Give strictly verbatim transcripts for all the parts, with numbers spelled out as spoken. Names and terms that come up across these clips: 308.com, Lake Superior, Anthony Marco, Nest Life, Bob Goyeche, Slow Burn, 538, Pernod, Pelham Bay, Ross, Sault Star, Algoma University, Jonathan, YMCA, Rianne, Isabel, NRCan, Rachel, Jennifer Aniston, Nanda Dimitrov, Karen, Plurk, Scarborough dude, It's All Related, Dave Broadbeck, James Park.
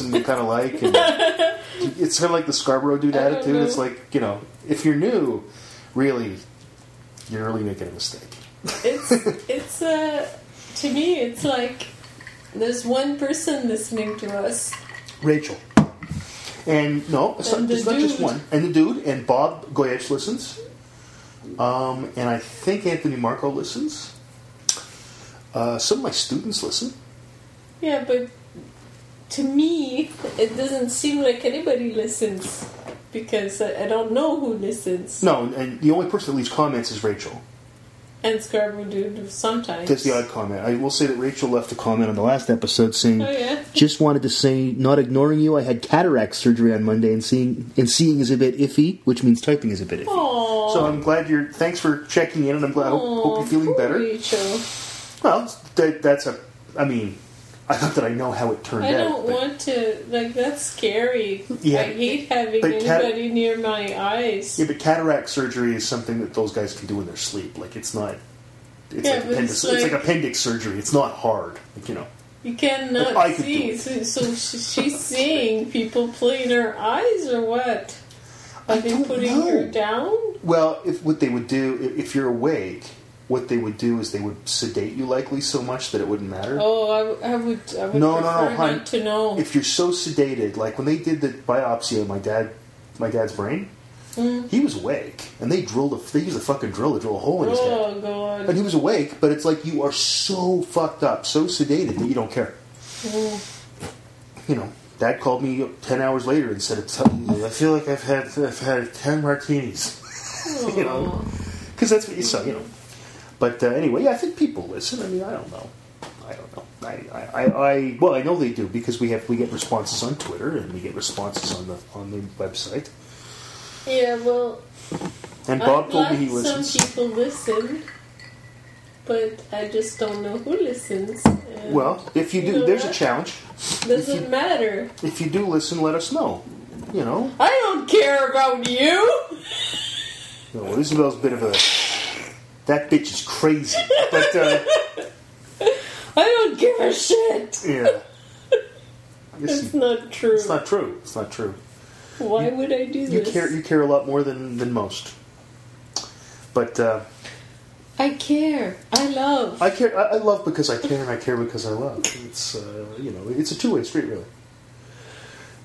And we kind of like and it's kind of like the Scarborough dude attitude. It's like, you know, if you're new, really, you're really making a mistake. It's it's uh to me, it's like there's one person listening to us, Rachel, and no, it's, and not, it's not just one, and the dude, and Bob Goyeche listens, um, and I think Anthony Marco listens. Uh, some of my students listen. Yeah, but. To me, it doesn't seem like anybody listens because I don't know who listens. No, and the only person that leaves comments is Rachel. And Scarborough dude sometimes. That's the odd comment. I will say that Rachel left a comment on the last episode saying, oh, yeah? Just wanted to say, not ignoring you, I had cataract surgery on Monday and seeing and seeing is a bit iffy, which means typing is a bit iffy. Aww. So I'm glad you're... Thanks for checking in, and I'm glad I hope, hope you're feeling better. Rachel. Well, that, that's a... I mean... I thought that I know how it turned out. I don't out, but want to... Like, that's scary. Yeah, I hate having anybody cat- near my eyes. Yeah, but cataract surgery is something that those guys can do in their sleep. Like, it's not... It's, yeah, like, appendix, it's, like, it's like appendix surgery. It's not hard. Like, you know. You cannot like see. So, so she's seeing people play in her eyes or what? Are I they don't putting know. her down? Well, if what they would do, if you're awake... What they would do is they would sedate you likely so much that it wouldn't matter. Oh, I, I would. I would no, prefer no, no, not to know. If you're so sedated, like when they did the biopsy of my dad, my dad's brain, mm. he was awake, and they drilled. A, they used a fucking drill to drill a hole in his oh, head. Oh god! And he was awake, but it's like you are so fucked up, so sedated that you don't care. Mm. You know, Dad called me ten hours later and said, "I feel like I've had I've had ten martinis." Oh. You know, because that's what you saw. You know. But uh, anyway, yeah, I think people listen. I mean, I don't know. I don't know. I, I, I, I well, I know they do because we have we get responses on Twitter and we get responses on the on the website. Yeah, well. And Bob I'm told me he listens. Some people listen, but I just don't know who listens. And well, if you do, you know there's what? a challenge. Doesn't you, matter. If you do listen, let us know. You know. I don't care about you. No, well, Isabel's a bit of a. That bitch is crazy. But, uh... I don't give a shit. Yeah. It's not true. It's not true. It's not true. Why you, would I do you this? Care, you care a lot more than, than most. But, uh... I care. I love. I care. I, I love because I care, and I care because I love. It's, uh, you know, it's a two-way street, really.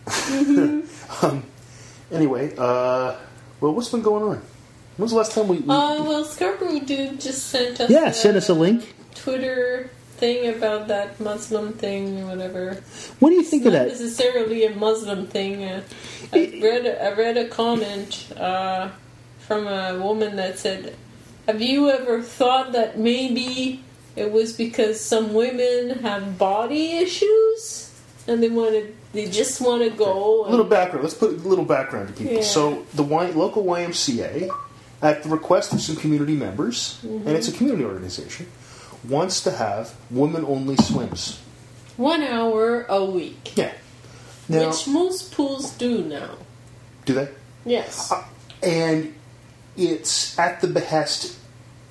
Mm-hmm. um, anyway, uh... Well, what's been going on? When was the last time we... Oh, we, uh, well, Scarborough dude just sent us... Yeah, sent us a link. Twitter thing about that Muslim thing or whatever. What do you it's think of that? It's not necessarily a Muslim thing. Uh, I read I read a comment uh, from a woman that said, have you ever thought that maybe it was because some women have body issues? And they wanted... They just want to go... A little background. Let's put a little background to people. Yeah. So, the y, local Y M C A... at the request of some community members, mm-hmm. and it's a community organization, wants to have women-only swims. One hour a week. Yeah. Now, which most pools do now. Do they? Yes. Uh, and it's at the behest,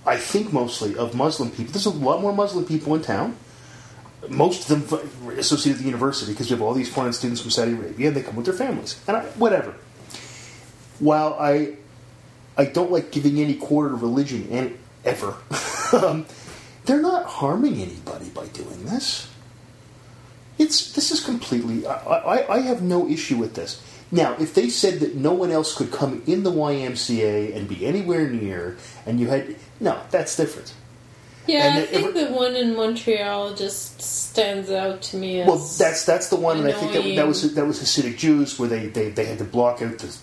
I think mostly, of Muslim people. There's a lot more Muslim people in town. Most of them associated with the university, because we have all these foreign students from Saudi Arabia, and they come with their families. And I, whatever. While I... I don't like giving any quarter to religion, and ever. um, they're not harming anybody by doing this. It's this is completely. I, I, I have no issue with this. Now, if they said that no one else could come in the Y M C A and be anywhere near, and you had no, that's different. Yeah, and I think ever, the one in Montreal just stands out to me as well. That's that's the one, annoying. And I think that, that was that was Hasidic Jews where they, they, they had to block out the.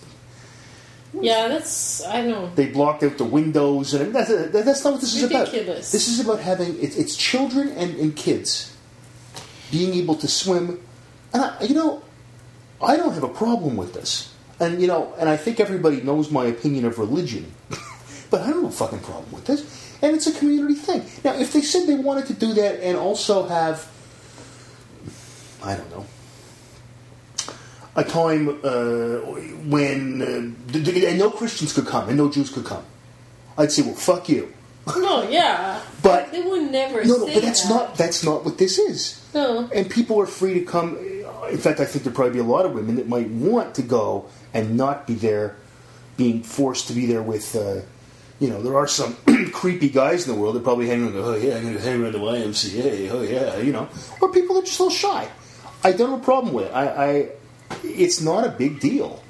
Yeah, that's... I know. They blocked out the windows, and that's, that's not what this Ridiculous. is about. This is about having... It, it's children and, and kids being able to swim. And, I, you know, I don't have a problem with this. And, you know, and I think everybody knows my opinion of religion. But I don't have a fucking problem with this. And it's a community thing. Now, if they said they wanted to do that and also have, I don't know, a time uh, when uh, and no Christians could come and no Jews could come, I'd say, well, fuck you. No, yeah. But they would never no, no, say but that's that. Not that's not what this is. No. And people are free to come. In fact, I think there'd probably be a lot of women that might want to go and not be there, being forced to be there with, uh, you know, there are some creepy guys in the world that probably hang around and go, oh, yeah, I'm going to hang around the Y M C A, oh, yeah, you know. Or people are just a little shy. I don't have a problem with it. I, I, it's not a big deal.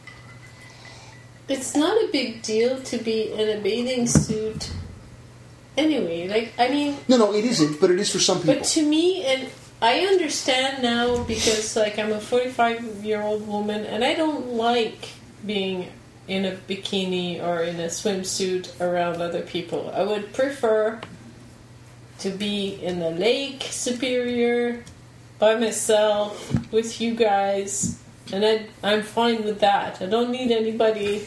It's not a big deal to be in a bathing suit anyway. Like, I mean... No, no, it isn't, but it is for some people. But to me, and I understand now because, like, I'm a forty-five-year-old woman and I don't like being in a bikini or in a swimsuit around other people. I would prefer to be in the Lake Superior by myself with you guys, and I, I'm fine with that. I don't need anybody.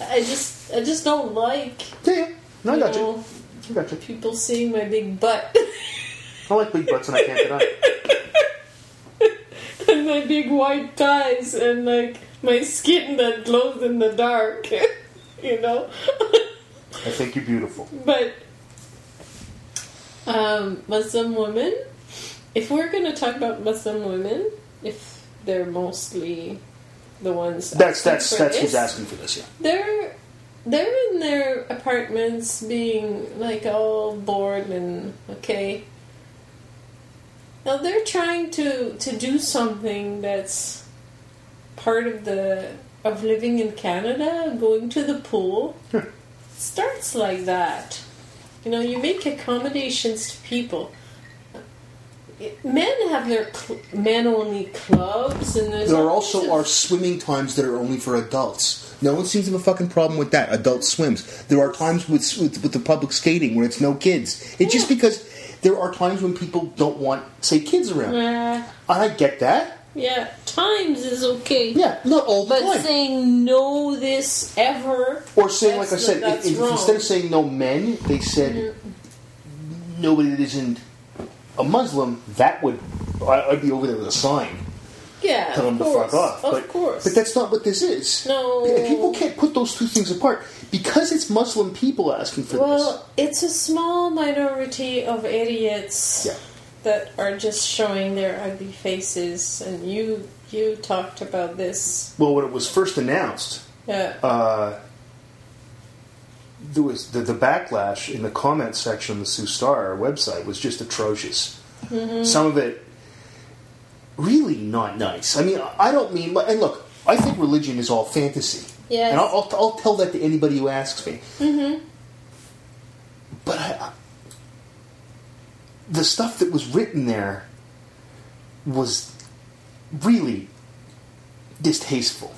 I just I just don't like yeah, yeah. No, I got know, you. I got you. People seeing my big butt. I like big butts and I can't deny it. And my big white ties and like my skin that glows in the dark, you know. I think you're beautiful. But um, Muslim women, if we're going to talk about Muslim women, if they're mostly the ones that's that's for that's this, who's asking for this, yeah. They're they're in their apartments being like all bored and okay. Now they're trying to to do something that's part of the of living in Canada, going to the pool, hmm. starts like that. You know, you make accommodations to people. Men have their cl- men-only clubs, and there's there also are swimming times that are only for adults. No one seems to have a fucking problem with that. Adult swims. There are times with with, with the public skating where it's no kids. It's yeah. just because there are times when people don't want, say, kids around. Uh, I get that. Yeah, times is okay. Yeah, not all the but time. But saying no this ever... Or saying, like I said, if, if instead of saying no men, they said mm-hmm. nobody that isn't a Muslim, that would... I'd be over there with a sign. Yeah, tell them to fuck off. Of but, course. But that's not what this is. No. People can't put those two things apart because it's Muslim people asking for well, this. Well, it's a small minority of idiots... Yeah. that are just showing their ugly faces, and you you talked about this. Well, when it was first announced, yeah. uh, there was the, the backlash in the comment section of the Sault Star website was just atrocious. Mm-hmm. Some of it really not nice. I mean, I don't mean... And look, I think religion is all fantasy. Yes. And I'll, I'll, I'll tell that to anybody who asks me. Mm-hmm. But I... I the stuff that was written there was really distasteful.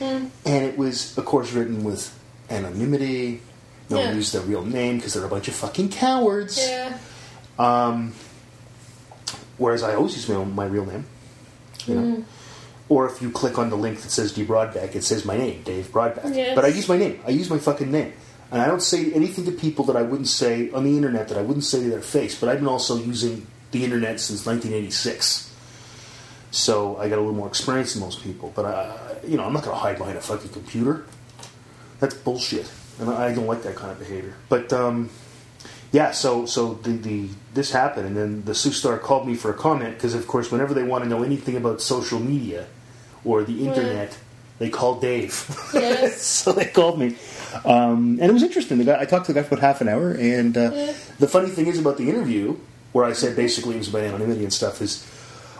Mm. And it was, of course, written with anonymity. No yeah. one used their real name because they're a bunch of fucking cowards. Yeah. Um, whereas I always use my, own, my real name. You know? Mm. Or if you click on the link that says D. Broadbeck, it says my name, Dave Broadbeck. Yes. But I use my name. I use my fucking name. And I don't say anything to people that I wouldn't say on the internet that I wouldn't say to their face. But I've been also using the internet since nineteen eighty-six. So I got a little more experience than most people. But, I, you know, I'm not going to hide behind a fucking computer. That's bullshit. And I don't like that kind of behavior. But, um, yeah, so so the, the this happened. And then the Sault Star called me for a comment. Because, of course, whenever they want to know anything about social media or the internet... What? They called Dave. Yes. So they called me. Um, and it was interesting. The guy, I talked to the guy for about half an hour. And uh, yeah. the funny thing is about the interview, where I said basically it was about anonymity and stuff, is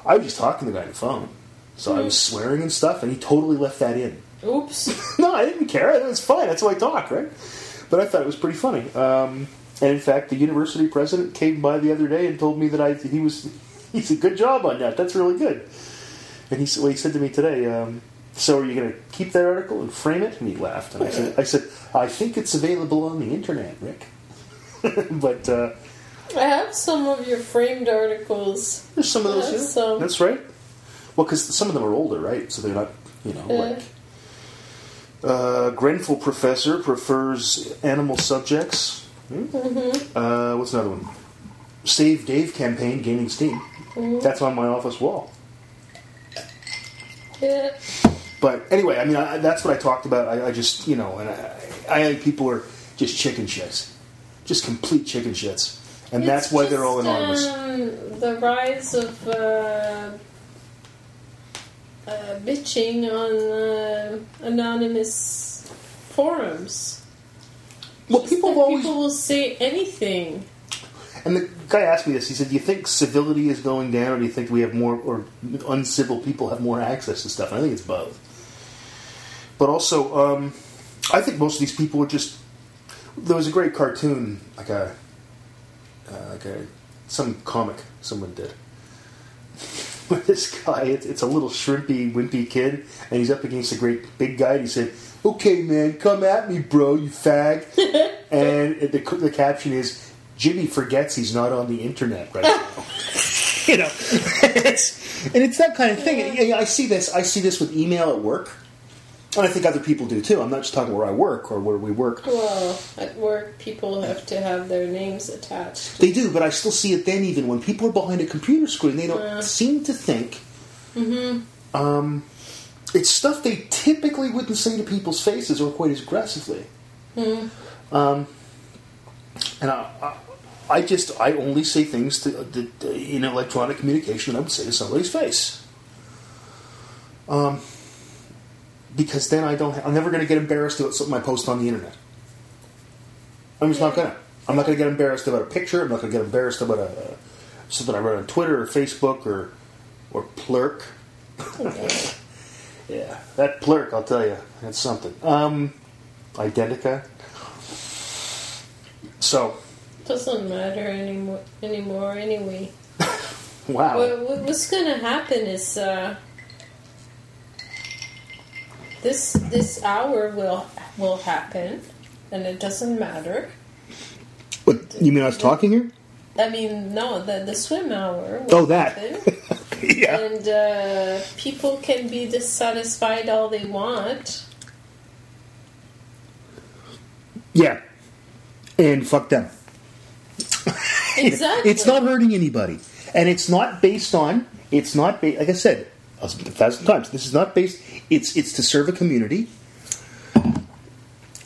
I was just talking to the guy on the phone. So mm. I was swearing and stuff, and he totally left that in. Oops. No, I didn't care. It was fine. That's how I talk, right? But I thought it was pretty funny. Um, and in fact, the university president came by the other day and told me that I he was he said, good job on that. That's really good. And he, well, he said to me today... Um, so are you going to keep that article and frame it? And he laughed. And I said, I said, I think it's available on the internet, Rick. But uh, I have some of your framed articles. There's some of those. Here. Some. That's right. Well, because some of them are older, right? So they're not, you know, mm. like... Uh, Grenfell professor prefers animal subjects. Hmm? Mm-hmm. Uh, what's another one? Save Dave campaign gaining steam. Mm-hmm. That's on my office wall. Yeah. But anyway, I mean, I, that's what I talked about. I, I just, you know, and I, I people are just chicken shits, just complete chicken shits, and it's that's why just, they're all anonymous. Um, the rise of uh, uh, bitching on uh, anonymous forums. Well, people have always... people will say anything. And the guy asked me this. He said, "Do you think civility is going down, or do you think we have more, or uncivil people have more access to stuff?" And I think it's both. But also, um, I think most of these people are just. There was a great cartoon, like a, uh, like a, some comic someone did. With this guy, it's, it's a little shrimpy, wimpy kid, and he's up against a great big guy. And he said, "Okay, man, come at me, bro, you fag." And the the caption is. Jimmy forgets he's not on the internet right now. You know, it's, and it's that kind of thing. Yeah. I see this. I see this with email at work, and I think other people do too. I'm not just talking where I work or where we work. Well, at work, people have to have their names attached. They do, but I still see it then. Even when people are behind a computer screen, they don't uh, seem to think. Mm-hmm. Um, it's stuff they typically wouldn't say to people's faces or quite as aggressively. Mm. Um. And I, I, I just, I only say things to, to, to, in electronic communication that I would say to somebody's face. Um, because then I don't, ha- I'm never going to get embarrassed about something I post on the internet. I'm just not going to. I'm not going to get embarrassed about a picture. I'm not going to get embarrassed about a, uh, something I read on Twitter or Facebook or, or Plurk. Okay. Yeah, that Plurk, I'll tell you, that's something. Um, Identica. So doesn't matter anymore. Anymore, anyway. Wow. What, what's going to happen is uh, this this hour will will happen, and it doesn't matter. What you mean? I was talking here. I mean, no, the the swim hour. Will oh, that. Happen, yeah. And uh, people can be dissatisfied all they want. Yeah. And fuck them. Exactly. It's not hurting anybody. And it's not based on... It's not... Ba- like I said a thousand times, this is not based... It's it's to serve a community.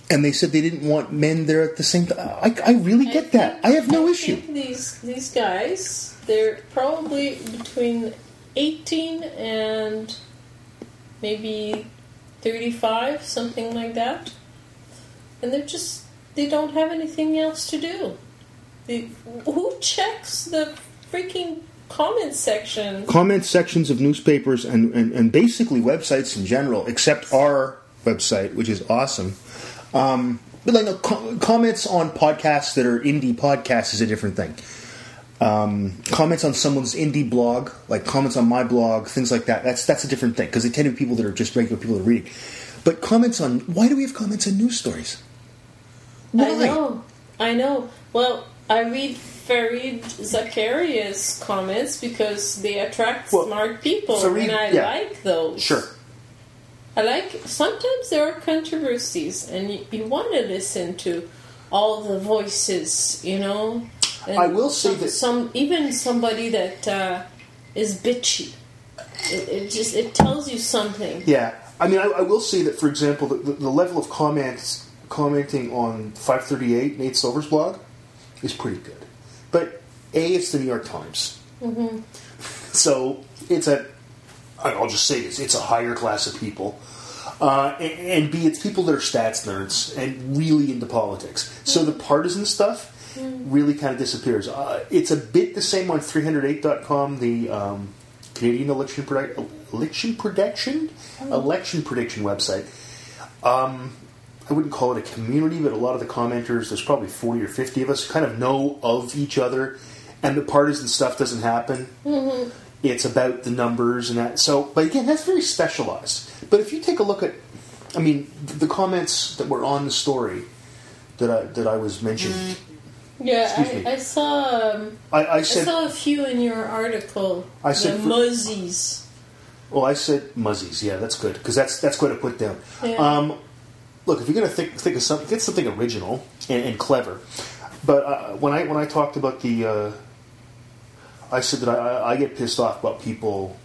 And they said they didn't want men there at the same time. I, I really get I that. Think, I have no I issue. Think these, these guys, they're probably between eighteen and maybe thirty-five, something like that. And they're just... They don't have anything else to do. They, who checks the freaking comment section? Comment sections of newspapers and, and, and basically websites in general, except our website, which is awesome. Um, but like no, com- comments on podcasts that are indie podcasts is a different thing. Um, comments on someone's indie blog, like comments on my blog, things like that. That's that's a different thing because they tend to be people that are just regular people that read. But comments on why do we have comments on news stories? Why? I know, I know. Well, I read Fareed Zakaria's comments because they attract well, smart people, Fareed, and I yeah. like those. Sure. I like, sometimes there are controversies, and you, you want to listen to all the voices, you know? And I will say some, that... Some, even somebody that uh, is bitchy. It, it just, it tells you something. Yeah. I mean, I, I will say that, for example, the, the, the level of comments... Commenting on five thirty-eight, Nate Silver's blog, is pretty good. But, A, it's the New York Times. Mm-hmm. So, it's a, I'll just say this, it's a higher class of people. Uh, and, and B, it's people that are stats nerds and really into politics. Mm-hmm. So the partisan stuff mm-hmm. really kind of disappears. Uh, it's a bit the same on three oh eight dot com, the um, Canadian election, predict- election prediction? Mm-hmm. Election prediction website. Um... I wouldn't call it a community, but a lot of the commenters, there's probably forty or fifty of us, kind of know of each other, and the partisan stuff doesn't happen. Mm-hmm. It's about the numbers and that. So, but again, that's very specialized. But if you take a look at, I mean, the comments that were on the story that I, that I was mentioning. Yeah, I, I saw um, I, I, said, I saw a few in your article. I said, the Muzzies. Well, I said muzzies. Yeah, that's good, because that's that's good to put down. Yeah. Um, look, if you're going to think think of something, get something original and, and clever. But uh, when I when I talked about the, uh, I said that I, I get pissed off about people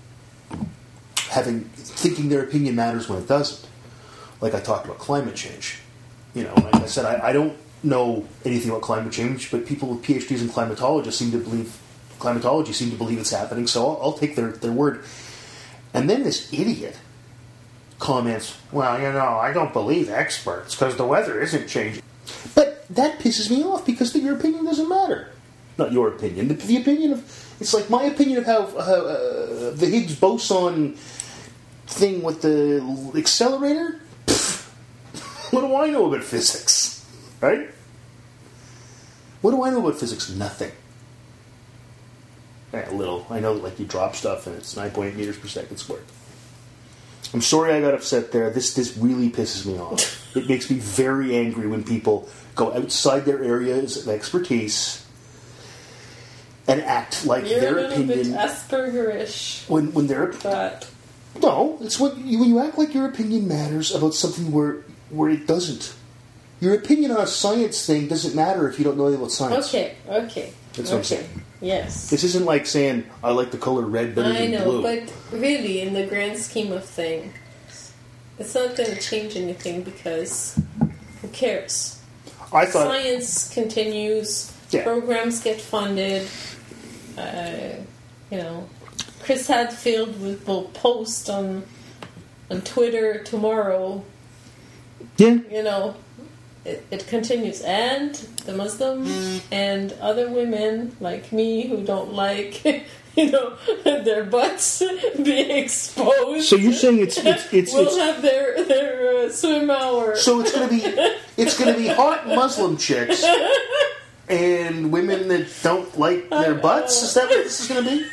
having thinking their opinion matters when it doesn't. Like I talked about climate change. You know, like I said, I, I don't know anything about climate change, but people with PhDs in climatology seem to believe climatology seem to believe it's happening. So I'll, I'll take their their word. And then this idiot comments, well, you know, I don't believe experts because the weather isn't changing. But that pisses me off because the, your opinion doesn't matter. Not your opinion. The, the opinion of... It's like my opinion of how, how uh, the Higgs boson thing with the accelerator. Pfft, what do I know about physics? Right? What do I know about physics? Nothing. A little. I know that, like, you drop stuff and it's nine point eight meters per second squared. I'm sorry I got upset there. This this really pisses me off. It makes me very angry when people go outside their areas of expertise and act like You're their opinion. You're a little bit Asperger-ish. When, when they're... But... No, it's what, when you act like your opinion matters about something where where it doesn't. Your opinion on a science thing doesn't matter if you don't know anything about science. Okay, okay. That's okay. What I'm saying. Yes. This isn't like saying, I like the color red better I than know, blue. I know, but really, in the grand scheme of things, it's not going to change anything because who cares? I thought... Science continues, yeah. Programs get funded, uh, you know... Chris Hadfield will post on on Twitter tomorrow. Yeah. You know, it, it continues. And the Muslim and other women like me who don't like, you know, their butts being exposed. So you're saying it's it's it's will have their their uh, swim hour. So it's gonna be it's gonna be hot Muslim chicks and women that don't like their butts. Is that what this is gonna be?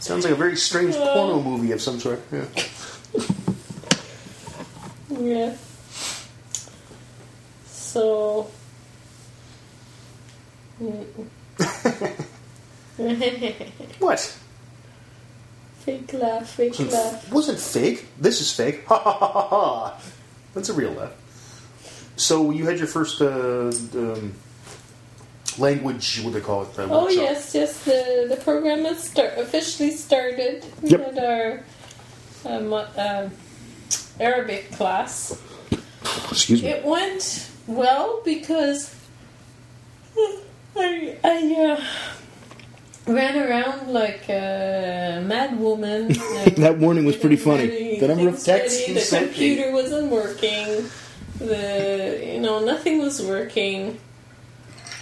Sounds like a very strange uh, porno movie of some sort. Yeah. Yeah. So. What? Fake laugh, fake wasn't, laugh. Wasn't fake. This is fake. Ha ha ha ha ha. That's a real laugh. So you had your first uh, um, language, what they call it. Uh, oh, workshop. yes, yes. The, the program has start, officially started. We yep. had our um, uh, Arabic class. Excuse me. It went well because I, I uh, ran around like a mad woman. That warning was pretty funny. Ready, the number of texts ready, the computer wasn't working. The you know nothing was working.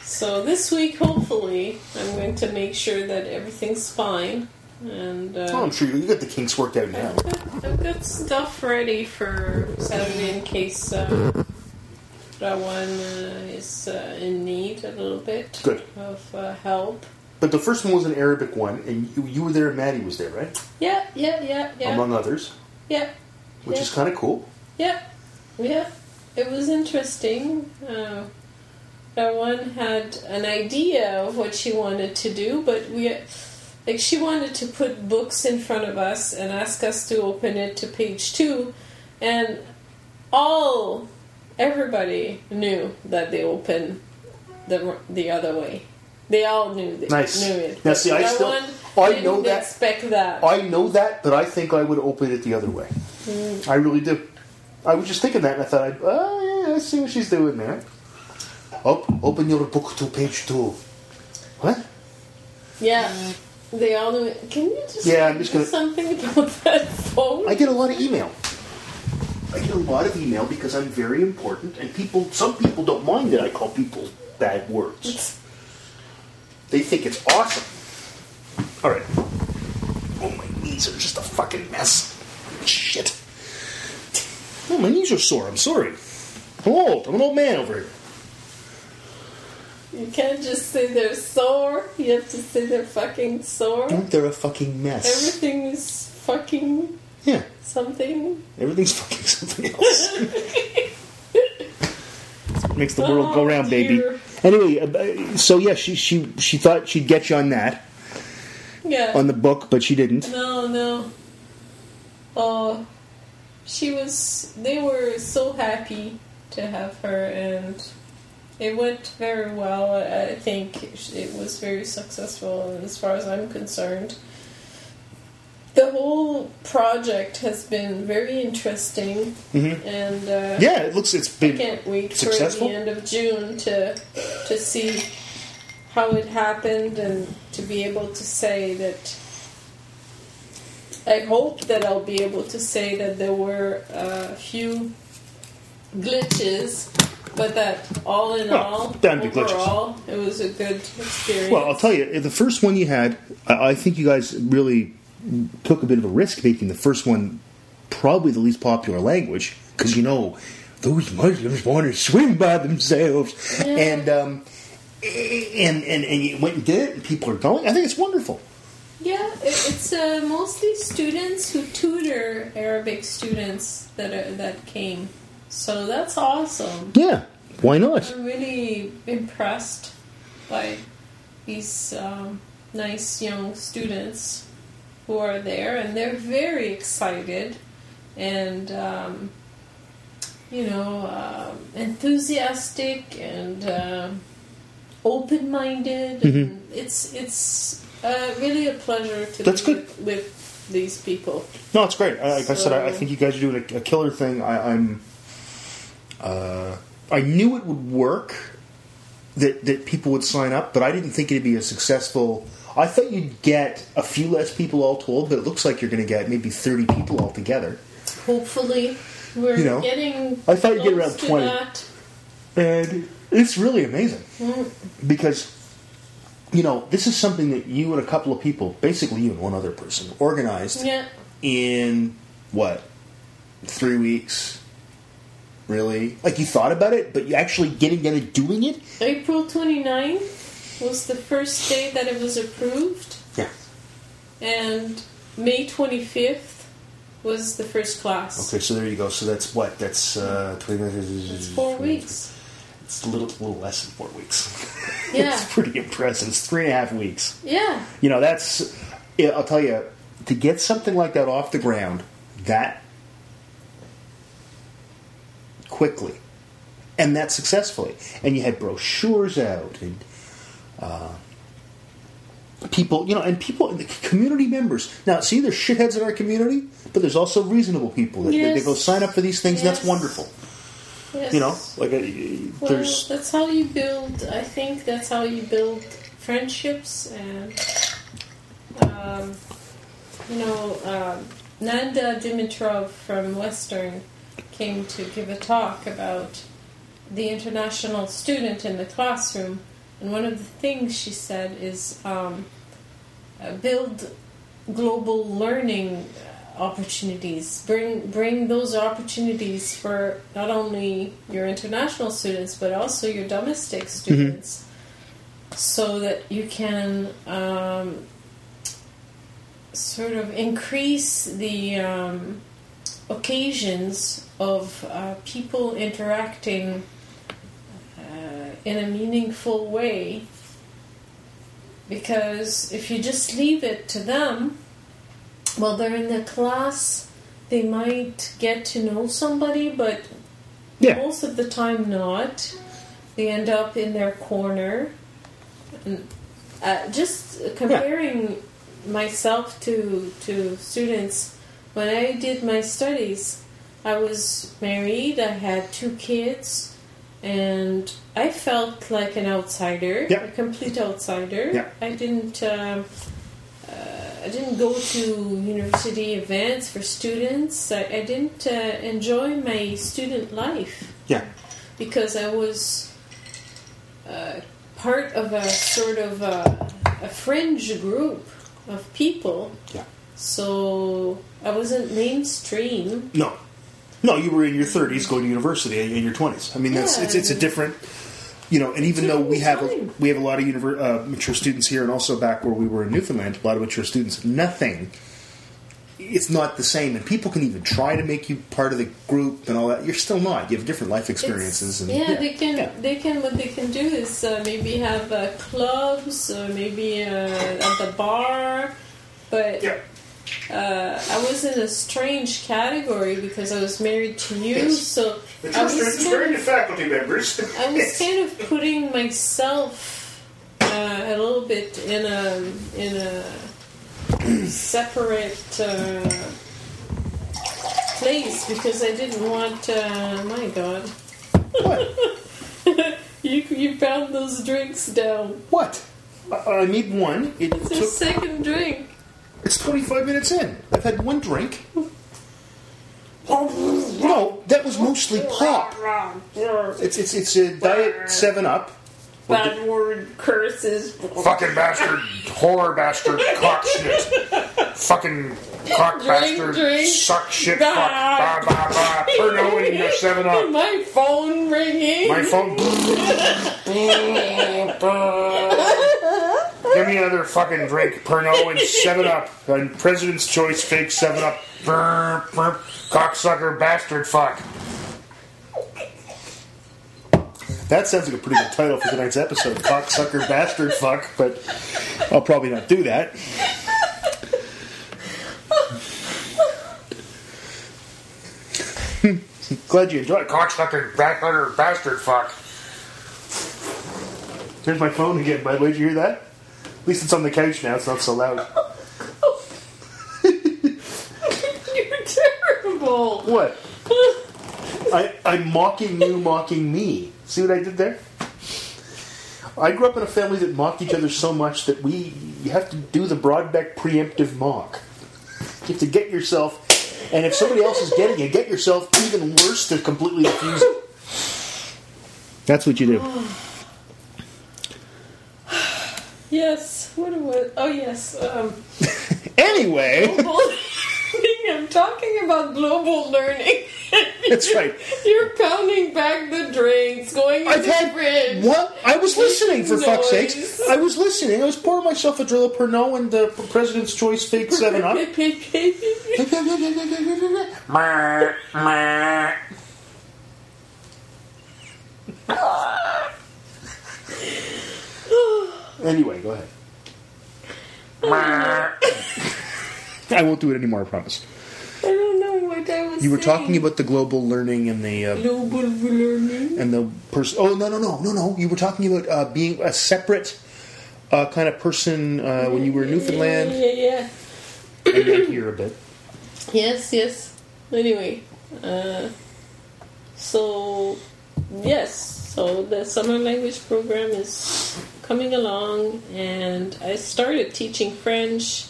So this week, hopefully, I'm going to make sure that everything's fine. And uh, oh, I'm sure you got the kinks worked out now. I've got, I've got stuff ready for Saturday in case uh, Rawan uh, is uh, in need a little bit Good. of uh, help. But the first one was an Arabic one, and you, you were there and Maddie was there, right? Yeah, yeah, yeah, yeah. Among others. Yeah. Which yeah. is kind of cool. Yeah, yeah. It was interesting. Uh, That one had an idea of what she wanted to do, but we, like, she wanted to put books in front of us and ask us to open it to page two, and all everybody knew that they opened the the other way. They all knew they nice. knew it. Now, see, I still one I didn't know that. Expect that. I know that, but I think I would open it the other way. Mm. I really do. I was just thinking that, and I thought, I'd, oh yeah, I see what she's doing there. Up, open your book to page two. What? Yeah, they all do it. Can you just yeah, I'm just do gonna... something about that phone? I get a lot of email. I get a lot of email because I'm very important, and people. Some people don't mind that I call people bad words. It's... They think it's awesome. All right. Oh, my knees are just a fucking mess. Shit. Oh, my knees are sore. I'm sorry. I'm old. I'm an old man over here. You can't just say they're sore. You have to say they're fucking sore. Don't they're a fucking mess. Everything is fucking yeah. something. Everything's fucking something else. It makes the oh, world go round, dear. Baby. Anyway, so yeah, she she she thought she'd get you on that. Yeah. On the book, but she didn't. No, no. she was, they were so happy to have her, and it went very well. I think it was very successful, and as far as I'm concerned, the whole project has been very interesting, mm-hmm. and uh, yeah, it looks it's been I can't wait successful. For the end of June to to see how it happened and to be able to say that. I hope that I'll be able to say that there were a few glitches, but that all in well, all, overall, glitches. It was a good experience. Well, I'll tell you, the first one you had, I think you guys really took a bit of a risk making the first one probably the least popular language, because, you know, those Muslims want to swim by themselves. Yeah. And, um, and, and, and you went and did it, and people are going. I think it's wonderful. Yeah, it's uh, mostly students who tutor Arabic students that are, that came. So that's awesome. Yeah, why not? I'm really impressed by these um, nice young students who are there, and they're very excited and, um, you know, uh, enthusiastic and uh, open-minded. Mm-hmm. And it's it's... Uh, really a pleasure to That's be good. With, with these people. No, it's great. Like so. I said, I, I think you guys are doing a, a killer thing. I, I'm, uh, I knew it would work, that that people would sign up, but I didn't think it'd be a successful. I thought you'd get a few less people all told, but it looks like you're going to get maybe thirty people all together. Hopefully, we're you know, getting. I thought you'd get around twenty, that. And it's really amazing mm. because. You know, this is something that you and a couple of people, basically you and one other person, organized yeah. in, what, three weeks? Really? Like, you thought about it, but you actually getting down and doing it? April twenty-ninth was the first day that it was approved. Yeah. And May twenty-fifth was the first class. Okay, so there you go. So that's what? That's uh, twenty-nine... It's four weeks. It's a little, little less than four weeks. Yeah. It's pretty impressive. It's three and a half weeks. Yeah. You know, that's... I'll tell you, to get something like that off the ground that quickly and that successfully. And you had brochures out and uh, people, you know, and people, community members. Now, see, there's shitheads in our community, but there's also reasonable people. That, yes. They go sign up for these things, yes. And that's wonderful. Yes. You know, like a, well, there's. That's how you build. I think that's how you build friendships, and um, you know, um, Nanda Dimitrov from Western came to give a talk about the international student in the classroom, and one of the things she said is um, uh, build global learning. Opportunities. Bring bring those opportunities for not only your international students but also your domestic students, mm-hmm. so that you can um, sort of increase the um, occasions of uh, people interacting uh, in a meaningful way. Because if you just leave it to them. Well, they're in the class, they might get to know somebody, but yeah. most of the time not. They end up in their corner. And, uh, just comparing yeah. myself to to students, when I did my studies, I was married, I had two kids, and I felt like an outsider, yeah. a complete outsider. Yeah. I didn't... Uh, I didn't go to university events for students. I, I didn't uh, enjoy my student life. Yeah. Because I was uh, part of a sort of a, a fringe group of people. Yeah. So I wasn't mainstream. No. No, you were in your thirties going to university and in your twenties. I mean, that's yeah, it's it's a different... You know, and even though we have a, we have a lot of univer- uh, mature students here, and also back where we were in Newfoundland, a lot of mature students, nothing. It's not the same, and people can even try to make you part of the group and all that. You're still not. You have different life experiences. And, yeah, yeah, they can. Yeah. They can. What they can do is uh, maybe have uh, clubs, or maybe uh, at the bar, but yeah. uh, I was in a strange category because I was married to you, yes. so Which I was kind of, faculty members. I was kind of putting myself uh, a little bit in a in a separate uh, place because I didn't want. Uh, my God. What? You you pound those drinks down. What? I need one. It it's your second drink. It's twenty-five minutes in. I've had one drink. Oh no, that was mostly pop. It's it's it's a diet Seven Up. Bad the, word curses. Fucking bastard, horror bastard, cock shit. Fucking cock drink, bastard, drink. Suck shit, bah. Fuck, bah bah bah. Purno in your Seven Up. My phone ringing. My phone. Give me another fucking drink, Purno, and seven up. And President's Choice, fake seven up. Brr, brr, cocksucker, bastard, fuck. That sounds like a pretty good title for tonight's episode, cocksucker, bastard, fuck, but I'll probably not do that. Glad you enjoyed it. Cocksucker, backletter, bastard, fuck. Here's my phone again, by the way. Did you hear that? At least it's on the couch now, it's not so loud. You're terrible. What? I, I'm mocking you, mocking me. See what I did there? I grew up in a family that mocked each other so much that we you have to do the Broadbeck preemptive mock. You have to get yourself, and if somebody else is getting it, get yourself even worse to completely refuse it. That's what you do. Oh. Yes, what was... Oh, yes. Um, anyway! I'm talking about global learning. That's right. You're pounding back the drinks, going into the fridge. What? I was listening, for fuck's sake. I was listening. I was pouring myself a drill of Pernod and the President's Choice fake seven up. Anyway, go ahead. I won't do it anymore, I promise. I don't know what I was You were saying. Talking about the global learning and the... Uh, global learning? And the person... Oh, no, no, no, no, no. You were talking about uh, being a separate uh, kind of person uh, when you were in Newfoundland. Yeah, yeah, yeah. And you're here a bit. Yes, yes. Anyway. Uh, so, yes. So the summer language program is coming along, and I started teaching French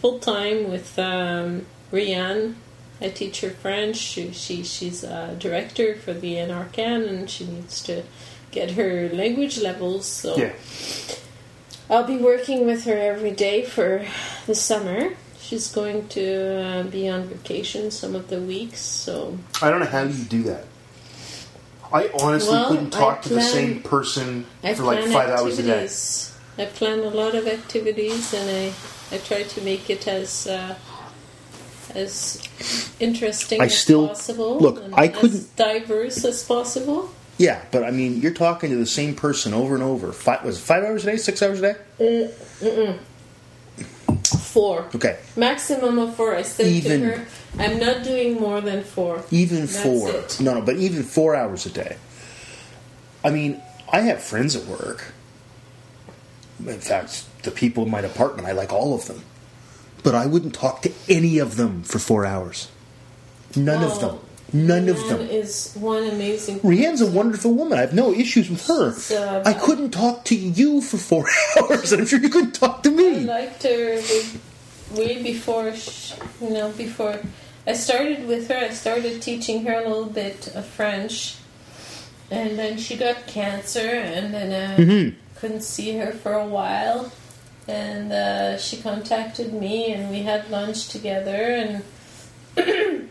full-time with um, Rianne. I teach her French. She, she She's a director for the N R Can, and she needs to get her language levels. So yeah. I'll be working with her every day for the summer. She's going to uh, be on vacation some of the weeks. So I don't know how you do that. I honestly well, couldn't talk I to plan, the same person I for like five activities. hours a day. I plan a lot of activities, and I, I try to make it as uh, as interesting I as still, possible. Look, and I couldn't as diverse as possible. Yeah, but I mean, you're talking to the same person over and over. Five, was it five hours a day? Six hours a day? Uh, mm-mm. Four. Okay. Maximum of four. I said even, to her, I'm not doing more than four. Even That's four. It. No, no, but even four hours a day. I mean, I have friends at work. In fact, the people in my department, I like all of them. But I wouldn't talk to any of them for four hours. None oh, of them. None Rianne of them. is one amazing Rianne's person. A wonderful woman. I have no issues with her. Uh, I couldn't talk to you for four hours, and I'm sure you couldn't talk to me. I liked her way before, she, you know, before I started with her. I started teaching her a little bit of French, and then she got cancer, and then I mm-hmm. couldn't see her for a while. And uh, she contacted me, and we had lunch together, and...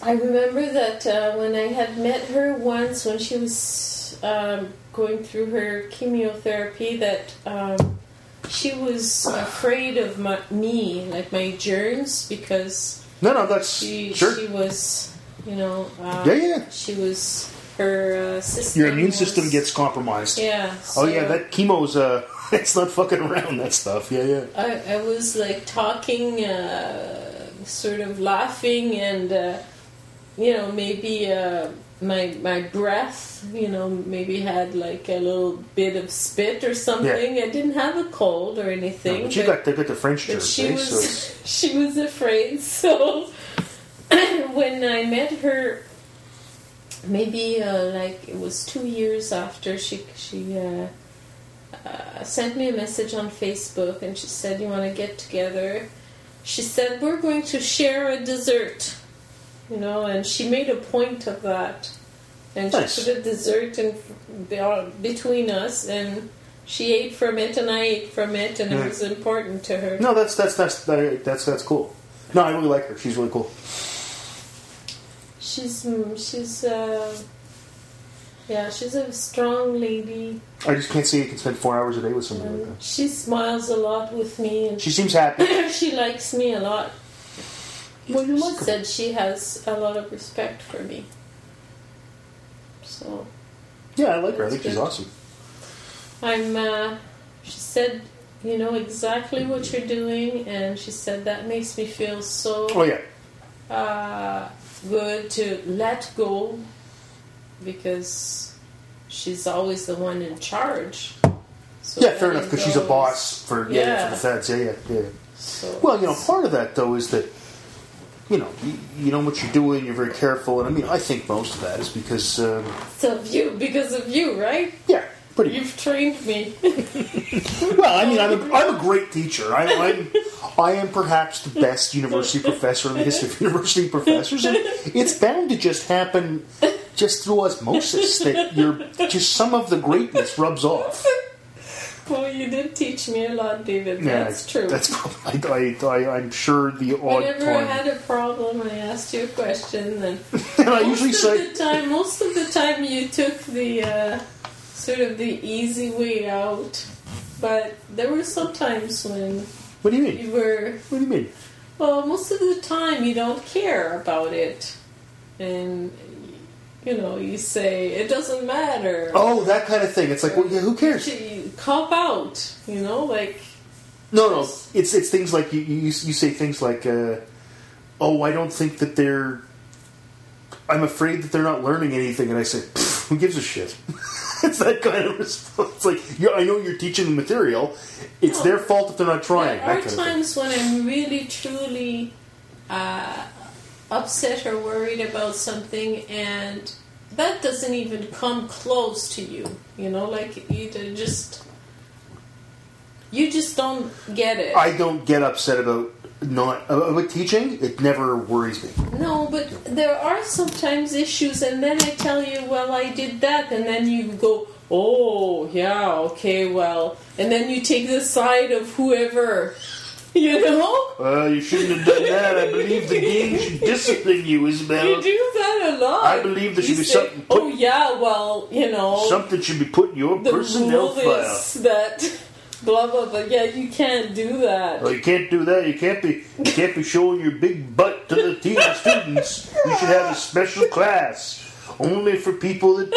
I remember that uh, when I had met her once, when she was um, going through her chemotherapy, that um, she was afraid of my, me, like my germs, because no, no, that's she, sure. she was, you know, uh, yeah, yeah, she was her uh, system. Your immune was, system gets compromised. Yeah. So, oh yeah, that chemo's. Uh... It's not fucking around, that stuff. Yeah, yeah. I, I was like talking, uh, sort of laughing, and uh, you know, maybe uh, my my breath, you know, maybe had like a little bit of spit or something. Yeah. I didn't have a cold or anything. No, but you but, got they got the French jersey. She was so she was afraid. So when I met her, maybe uh, like it was two years after she she. Uh, Uh, sent me a message on Facebook, and she said, you want to get together? She said, we're going to share a dessert, you know, and she made a point of that, and nice. She put a dessert in between us, and she ate from it and I ate from it, and yeah. It was important to her. No, that's that's that's that's that's cool. No, I really like her. She's really cool. She's she's. Uh, Yeah, she's a strong lady. I just can't see you can spend four hours a day with somebody um, like that. She smiles a lot with me. And she seems happy. She likes me a lot. Well, you like her. She said she has a lot of respect for me. So. Yeah, I like her. I think good. She's awesome. I'm, uh, she said, you know exactly mm-hmm. what you're doing, and she said that makes me feel so oh, yeah. uh, good to let go. Because she's always the one in charge. So yeah, fair enough, because she's a boss for, yeah, yeah. for the feds. Yeah, yeah, yeah. So well, you know, part of that, though, is that, you know, you, you know what you're doing, you're very careful, and I mean, I think most of that is because... Um, so you, because of you, right? Yeah, pretty You've much. Trained me. Well, I mean, I'm a, I'm a great teacher. I, I'm, I am perhaps the best university professor in the history of university professors, and it's bound to just happen... Just through osmosis, that you're just some of the greatness rubs off. Well, you did teach me a lot, David. Yeah, that's true. That's probably, I, I, I'm sure the odd Whenever time. I had a problem, I asked you a question, and, and I usually say, the time, most of the time, you took the uh, sort of the easy way out. But there were some times when. What do you mean? You were. What do you mean? Well, most of the time, you don't care about it, and. You know, you say, it doesn't matter. Oh, that kind of thing. It's like, well, yeah, who cares? You cop out, you know, like... No, no, it's it's things like, you you, you say things like, uh, oh, I don't think that they're... I'm afraid that they're not learning anything. And I say, who gives a shit? It's that kind of response. It's like, yeah, I know you're teaching the material. It's no, their fault if they're not trying. There are times when I'm really, truly... Uh, upset or worried about something, and that doesn't even come close to you, you know, like you just you just don't get it. I don't get upset about not about teaching. It never worries me. No, but there are sometimes issues, and then I tell you, well, I did that, and then you go, oh yeah, okay, well, and then you take the side of whoever. You know? Well, you shouldn't have done that. I believe the dean should discipline you, Isabel. You do that a lot. I believe there should you be say, something... Put, oh, yeah, well, you know... Something should be put in your personnel file. The rule is that... Blah, blah, blah. Yeah, you can't do that. Well, you can't do that. You can't be you can't be showing your big butt to the team of students. You should have a special class. Only for people that...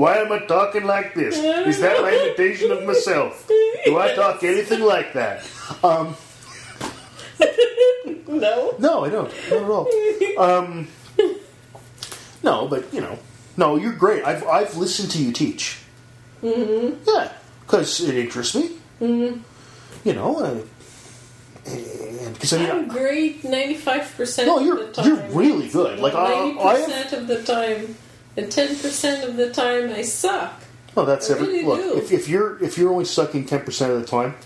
Why am I talking like this? Is that my imitation of myself? Do I talk anything like that? Um, no. No, I don't. Not at all. Um, no, but, you know. No, you're great. I've I've listened to you teach. Mm-hmm. Yeah, because it interests me. Mm-hmm. You know, uh, and... Cause, I mean, I'm great ninety-five percent no, you're, of the time. You're really good. Like, ninety percent I, I have, of the time. And ten percent of the time I suck. Oh, that's I every really look. Do. If, if you're if you're only sucking ten percent of the time,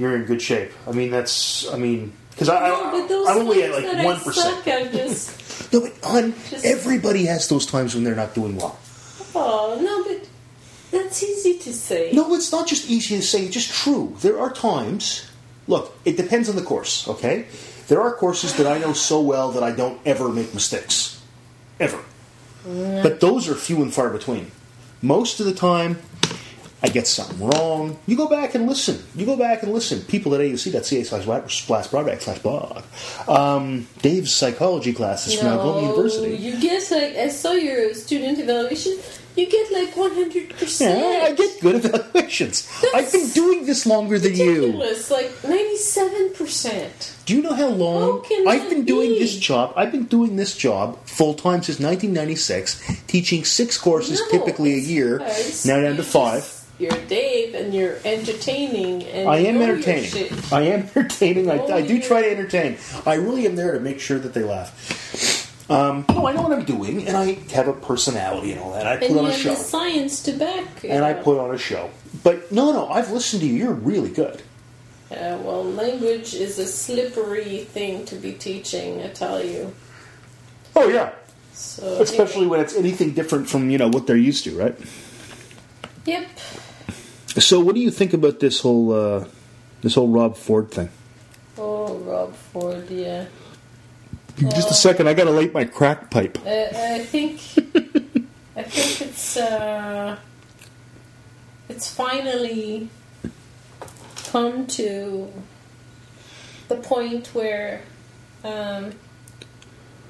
you're in good shape. I mean, that's I mean because I no, I, those I only at like one percent. I just no, but on just, everybody has those times when they're not doing well. Oh no, but that's easy to say. No, it's not just easy to say. It's just true. There are times. Look, it depends on the course. Okay, there are courses that I know so well that I don't ever make mistakes, ever. But those are few and far between. Most of the time, I get something wrong. You go back and listen. You go back and listen. People at A U C dot C A slash broadback slash blog. Um, Dave's psychology classes no, from Algoma University. You guess I, I saw your student evaluation. You get like one hundred percent. Yeah, I get good evaluations. That's I've been doing this longer than ridiculous. you. Ridiculous, like ninety-seven percent. Do you know how long how can I've been be? doing this job? I've been doing this job full-time since nineteen ninety-six, teaching six courses no, typically a year, nice. now down to five. You're Dave, and you're entertaining. And I am entertaining. I am entertaining. I, I do try to entertain. I really am there to make sure that they laugh. Um, no, I know what I'm doing, and I have a personality and all that. I put on a show. And you have the science to back. And I put on a show. But no, no, I've listened to you. You're really good. Uh, well, language is a slippery thing to be teaching, I tell you. Oh, yeah. So, especially anyway. when it's anything different from, you know, what they're used to, right? Yep. So, what do you think about this whole uh, this whole Rob Ford thing? Oh, Rob Ford, yeah. Just uh, a second, I gotta light my crack pipe. Uh, I think I think it's uh, it's finally come to the point where um,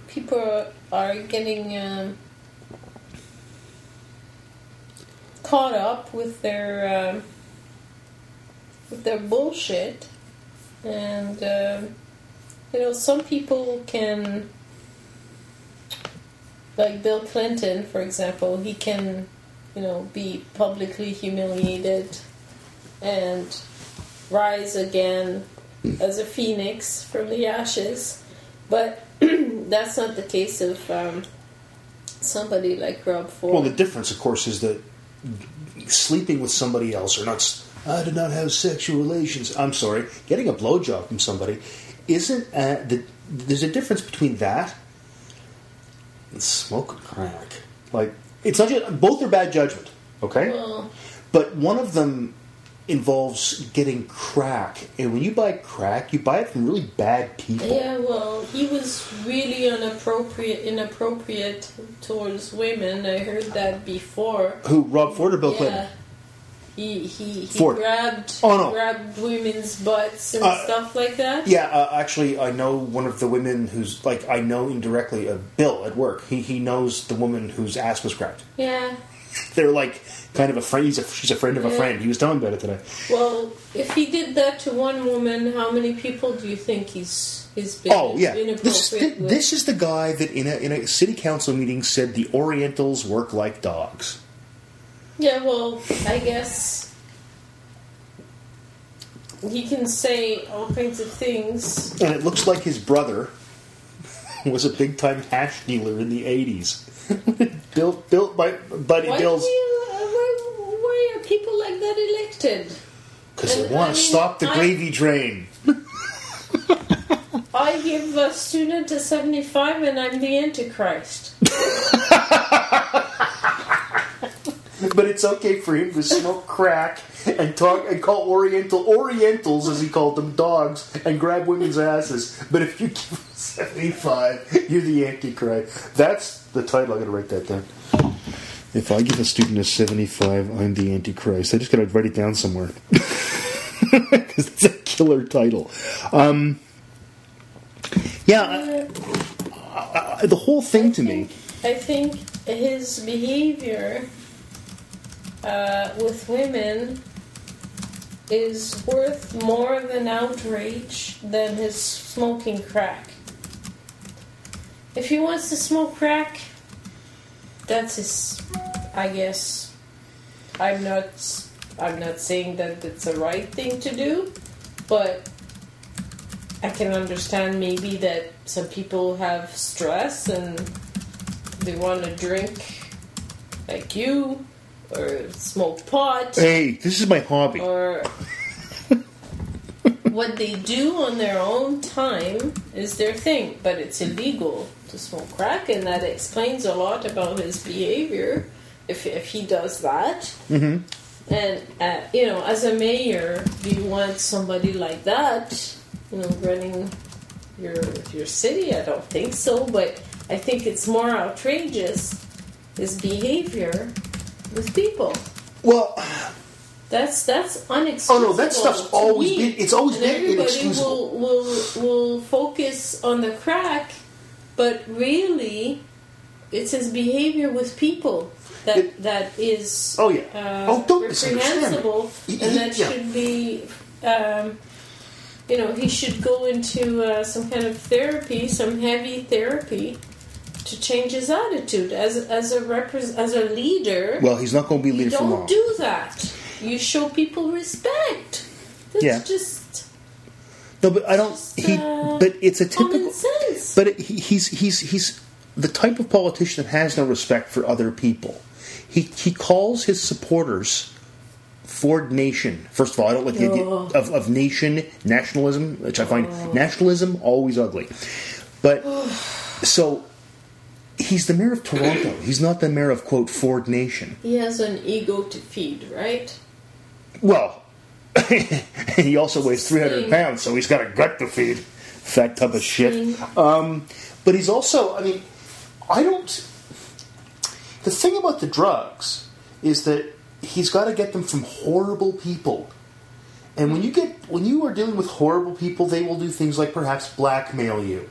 people are getting. Um, caught up with their um, with their bullshit, and um, you know, some people can, like Bill Clinton, for example, he can, you know, be publicly humiliated and rise again as a phoenix from the ashes, but that's not the case of um, somebody like Rob Ford. Well, the difference, of course, is that sleeping with somebody else, or not, I did not have sexual relations, I'm sorry, getting a blowjob from somebody, isn't, uh, the, there's a difference between that and smoking crack. Like, it's not just, both are bad judgment, okay? Well, but one of them involves getting crack, and when you buy crack, you buy it from really bad people. Yeah, well, he was really inappropriate, inappropriate towards women. I heard that before. Who, Rob Ford or Bill yeah. Clinton? He he, he grabbed oh, no. grabbed women's butts and uh, stuff like that. Yeah, uh, actually, I know one of the women who's like I know indirectly. Uh, Bill at work, he he knows the woman whose ass was grabbed. Yeah. They're like kind of a friend. He's a, she's a friend of a yeah. friend. He was telling about it today. Well, if he did that to one woman, how many people do you think he's he's been? Oh yeah, this, th- this is the guy that in a in a city council meeting said the Orientals work like dogs. Yeah, well, I guess he can say all kinds of things. And it looks like his brother was a big time hash dealer in the eighties. Bill, Bill, my buddy why Bill's. Do you, uh, why, why are people like that elected? Because they want to stop the I, gravy drain. I give a student a seventy-five, and I'm the Antichrist. But it's okay for him to smoke crack and talk and call Oriental Orientals, as he called them, dogs, and grab women's asses. But if you give him seventy-five, you're the Antichrist. That's the title. I'm going to write that down. If I give a student a seventy-five, I'm the Antichrist. I just got to write it down somewhere because it's a killer title. Um, yeah, I, I, the whole thing I to think, me. I think his behavior uh, with women is worth more than outrage than his smoking crack. If he wants to smoke crack, that's his, I guess. I'm not I'm not saying that it's a right thing to do, but I can understand maybe that some people have stress and they want to drink like you, or smoke pot. Hey, this is my hobby. Or what they do on their own time is their thing, but it's illegal to smoke crack, and that explains a lot about his behavior if if he does that. Mm-hmm. And uh, you know, as a mayor, do you want somebody like that, you know, running your your city? I don't think so, but I think it's more outrageous his behavior with people. Well, that's that's unexcusable. Oh no, that stuff's always me. been it's always and been everybody inexcusable. Will, will will focus on the crack. But really, It's his behavior with people that it, that is oh yeah uh, oh don't reprehensible, he, and that he, yeah. should be. Um, you know, he should go into uh, some kind of therapy, some heavy therapy, to change his attitude as as a repre- as a leader. Well, he's not going to be a leader for long. Don't do that. You show people respect. That's yeah. just no, but I don't. Just, he, uh, but it's a typical. Common sense. But it, he, he's he's he's the type of politician that has no respect for other people. He he calls his supporters Ford Nation. First of all, I don't like the oh. idea of, of nation nationalism, which I find oh. nationalism always ugly. But so he's the mayor of Toronto. He's not the mayor of, quote, Ford Nation. He has an ego to feed, right? Well, he also weighs three hundred pounds, so he's got a gut to feed. Fat tub of shit. Um, but he's also, I mean, I don't... The thing about the drugs is that he's got to get them from horrible people. And when you get when you are dealing with horrible people, they will do things like perhaps blackmail you.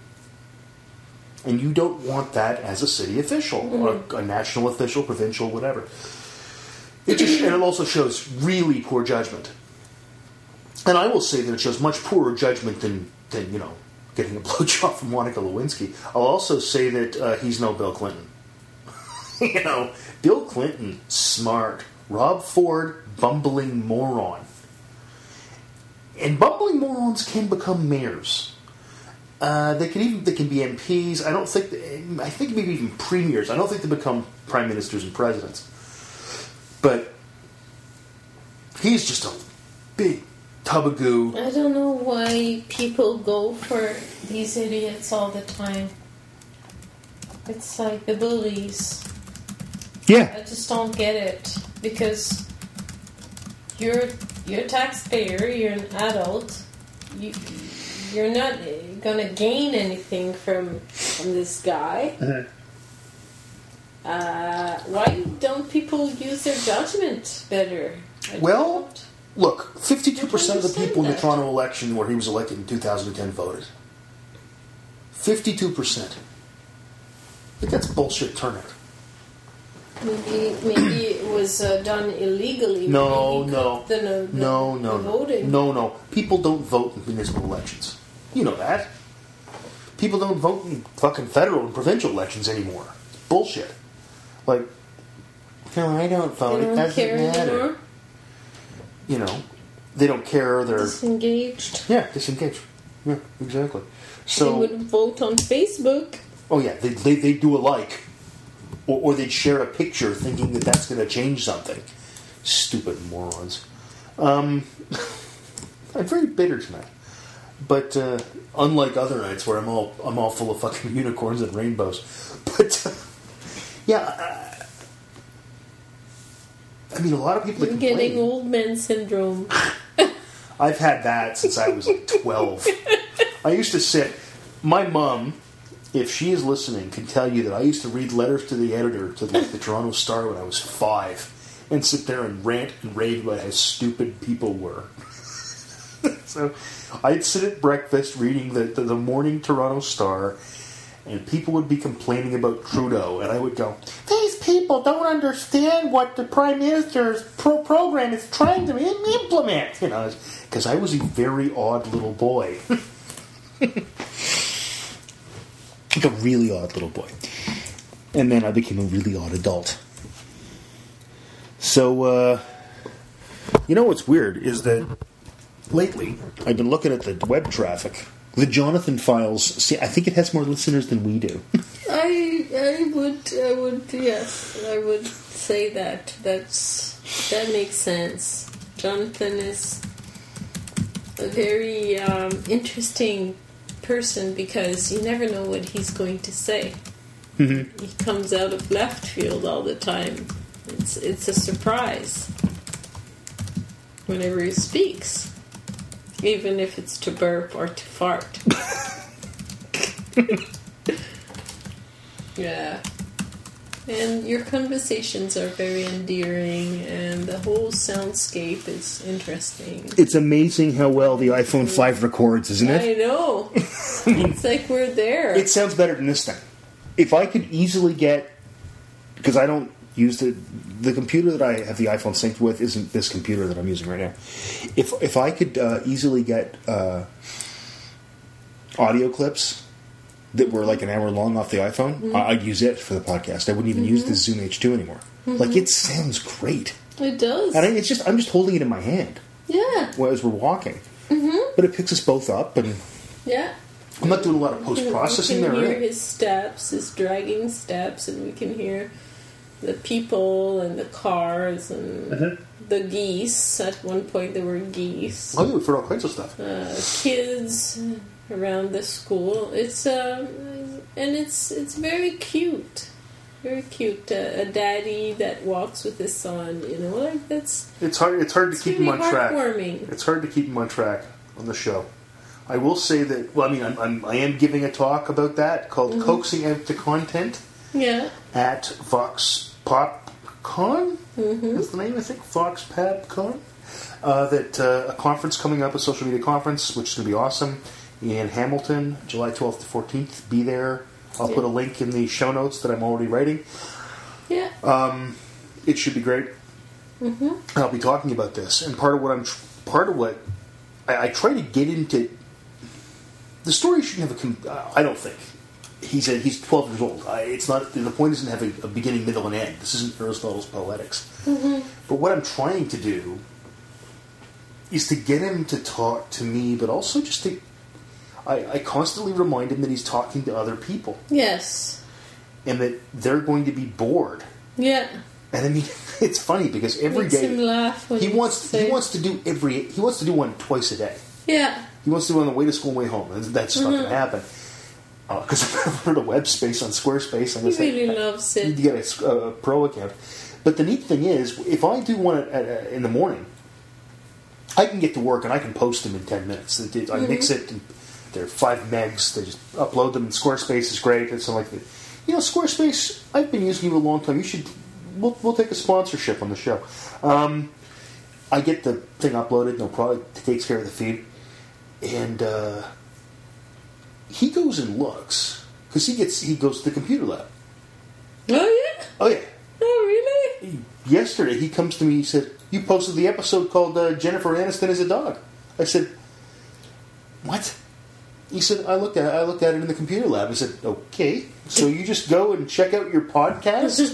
And you don't want that as a city official, mm-hmm. or a, a national official, provincial, whatever. It just, and it also shows really poor judgment. And I will say that it shows much poorer judgment than, than you know, getting a blowjob from Monica Lewinsky. I'll also say that uh, he's no Bill Clinton. You know, Bill Clinton, smart. Rob Ford, bumbling moron. And bumbling morons can become mayors. Uh, they can even they can be M Ps. I don't think they, I think maybe even premiers. I don't think they become prime ministers and presidents. But he's just a big tub of goo. I don't know why people go for these idiots all the time. It's like the bullies. Yeah. I just don't get it, because you're you're a taxpayer, you're an adult, you you're not gonna gain anything from from this guy. Mm-hmm. Uh, why don't people use their judgment better? I well, don't. Look, fifty-two percent of the people that. in the Toronto election where he was elected in two thousand and ten voted. Fifty-two percent. I think that's bullshit turnout. Maybe, maybe it was uh, done illegally. No, no, the, the, no, no, the voting. no, no. People don't vote in municipal elections. You know that. People don't vote in fucking federal and provincial elections anymore. Bullshit. Like, no, I don't vote. They don't it doesn't care matter. Anymore. You know, they don't care. They're disengaged. Yeah, disengaged. Yeah, exactly. So they wouldn't vote on Facebook. Oh yeah, they they, they do alike. Or, or they'd share a picture thinking that that's going to change something. Stupid morons. Um, I'm very bitter tonight. But uh, unlike other nights where I'm all I'm all full of fucking unicorns and rainbows. But, uh, yeah. Uh, I mean, a lot of people are complaining. You're getting old man syndrome. I've had that since I was like twelve. I used to sit... My mom... If she is listening, can tell you that I used to read letters to the editor to like the Toronto Star when I was five, and sit there and rant and rave about how stupid people were. So I'd sit at breakfast reading the, the the morning Toronto Star, and people would be complaining about Trudeau, and I would go, "These people don't understand what the Prime Minister's pro- program is trying to implement," you know, because I was a very odd little boy. Like a really odd little boy. And then I became a really odd adult. So, uh... You know what's weird is that lately, I've been looking at the web traffic. The Jonathan files... See, I think it has more listeners than we do. I I would... I would... Yes. I would say that. That's... That makes sense. Jonathan is a very um, interesting... person, because you never know what he's going to say. Mm-hmm. He comes out of left field all the time. It's it's a surprise whenever he speaks, even if it's to burp or to fart. Yeah, and your conversations are very endearing, and the whole soundscape is interesting. It's amazing how well the iPhone five records, isn't it? I know. It's like we're there. It sounds better than this thing. If I could easily get because I don't use the the computer that I have the iPhone synced with isn't this computer that I'm using right now. If if I could uh, easily get uh, audio clips that were like an hour long off the iPhone, mm-hmm. I'd use it for the podcast. I wouldn't even mm-hmm. use the Zoom H two anymore. Mm-hmm. Like, it sounds great. It does. And I, it's just I'm just holding it in my hand. Yeah. As we're walking. Mm-hmm. But it picks us both up, and yeah. I'm not doing a lot of post processing there. We can hear his steps, his dragging steps, and we can hear the people and the cars and uh-huh. the geese. At one point, there were geese. Oh, yeah, we've heard all kinds of stuff. Uh, kids around the school. It's um, and it's it's very cute, very cute. Uh, a daddy that walks with his son. You know, like that's. It's hard. It's hard to it's keep really him on track. It's hard to keep him on track on the show. I will say that, well, I mean, I'm, I'm, I am giving a talk about that called mm-hmm. Coaxing Out the Content yeah. at Vox Pop Con. Mm-hmm. That's the name, I think, Vox Pop Con. Uh, that uh, a conference coming up, a social media conference, which is going to be awesome, in Hamilton, July twelfth to fourteenth. Be there. I'll yeah. put a link in the show notes that I'm already writing. Yeah. Um, it should be great. Mm-hmm. I'll be talking about this. And part of what I'm, part of what I, I try to get into. The story shouldn't have a... Uh, I don't think. He's a, he's twelve years old. I, it's not... The point isn't having a beginning, middle, and end. This isn't Aristotle's Poetics. Mm-hmm. But what I'm trying to do is to get him to talk to me, but also just to... I, I constantly remind him that he's talking to other people. Yes. And that they're going to be bored. Yeah. And I mean, it's funny because every Makes day... Makes him laugh when he wants he wants to do every... He wants to do one twice a day. Yeah. He wants to do it on the way to school and way home. That's just mm-hmm. not going to happen. Because uh, I've heard of web space on Squarespace. I'm he really say, loves it. You get a uh, pro account. But the neat thing is, if I do one at, at, uh, in the morning, I can get to work and I can post them in ten minutes. I mm-hmm. mix it. And they're five megs. They just upload them. And Squarespace is great. It's like, the, you know, Squarespace, I've been using you a long time. You should, we'll, we'll take a sponsorship on the show. Um, I get the thing uploaded. No problem. It takes care of the feed. And uh, he goes and looks because he gets he goes to the computer lab. Oh yeah. Oh yeah. Oh really? Yesterday he comes to me. He said, "You posted the episode called uh, Jennifer Aniston is a dog." I said, "What?" He said, "I looked at it, I looked at it in the computer lab." I said, "Okay, so you just go and check out your podcast."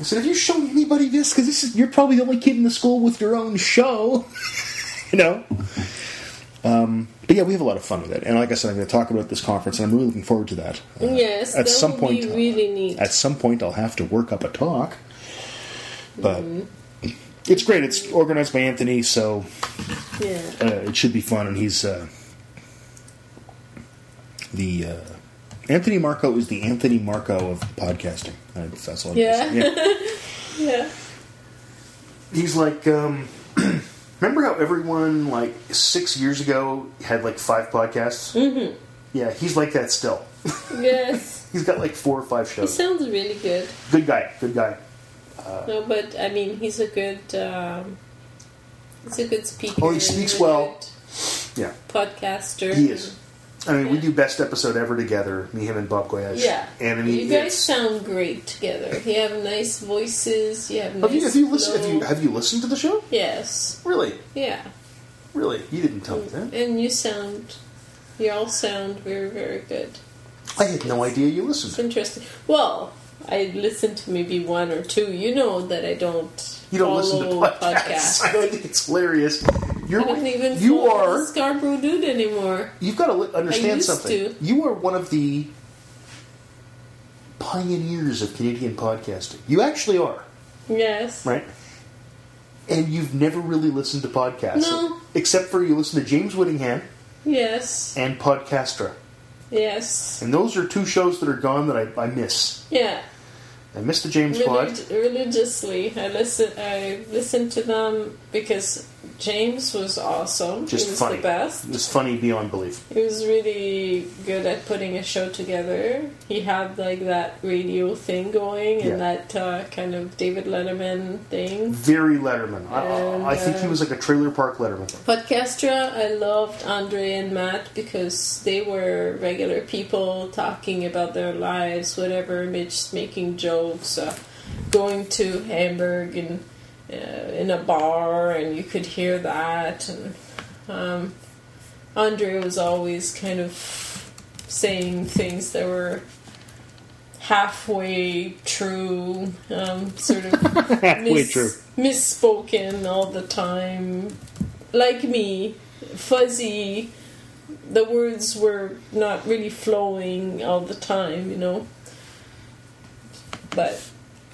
I said, "Have you shown anybody this? Because this is you're probably the only kid in the school with your own show, you know." Um, but yeah, we have a lot of fun with it, and like I said, I'm going to talk about this conference, and I'm really looking forward to that. Uh, yes, at that some would point, be really uh, neat. At some point, I'll have to work up a talk, but mm-hmm. it's great. It's organized by Anthony, so yeah, uh, it should be fun. And he's uh, the uh, Anthony Marco is the Anthony Marco of podcasting. I, that's all. Yeah, yeah. yeah. He's like. Um, Remember how everyone, like, six years ago had, like, five podcasts? Mm-hmm. Yeah, he's like that still. Yes. He's got, like, four or five shows. He sounds really good. Good guy. Good guy. Uh, no, but, I mean, he's a good, um, he's a good speaker. Oh, he speaks well. Yeah. Podcaster. He is. I mean, yeah. we do best episode ever together, me, him, and Bob Goyeche. Yeah. And I mean, you guys sound great together. You have nice voices. You have nice. Have you, have you listened? Have you, have you listened to the show? Yes. Really? Yeah. Really? You didn't tell me that. And you sound, you all sound very, very good. I had no idea you listened. It's interesting. Well, I listened to maybe one or two. You know that I don't. You don't listen to podcasts. podcasts. I think it's hilarious. You're, I don't even you are Scarborough dude anymore. You've got to understand something. To. You are one of the pioneers of Canadian podcasting. You actually are. Yes. Right? And you've never really listened to podcasts. No. Except for you listen to James Whittingham. Yes. And Podcaster. Yes. And those are two shows that are gone that I, I miss. Yeah. I miss the James Reli- Pod. Religiously. I listen, I listen to them because... James was awesome. Just he was funny. The best. It was funny beyond belief. He was really good at putting a show together. He had like that radio thing going and yeah. that uh, kind of David Letterman thing. Very Letterman. And, I, I think he was like a Trailer Park Letterman. Podcaster, I loved Andre and Matt because they were regular people talking about their lives, whatever, just making jokes, uh, going to Hamburg and Uh, in a bar, and you could hear that. And um, Andre was always kind of saying things that were halfway true, um, sort of halfway mis- true. misspoken all the time. Like me, fuzzy, the words were not really flowing all the time, you know. But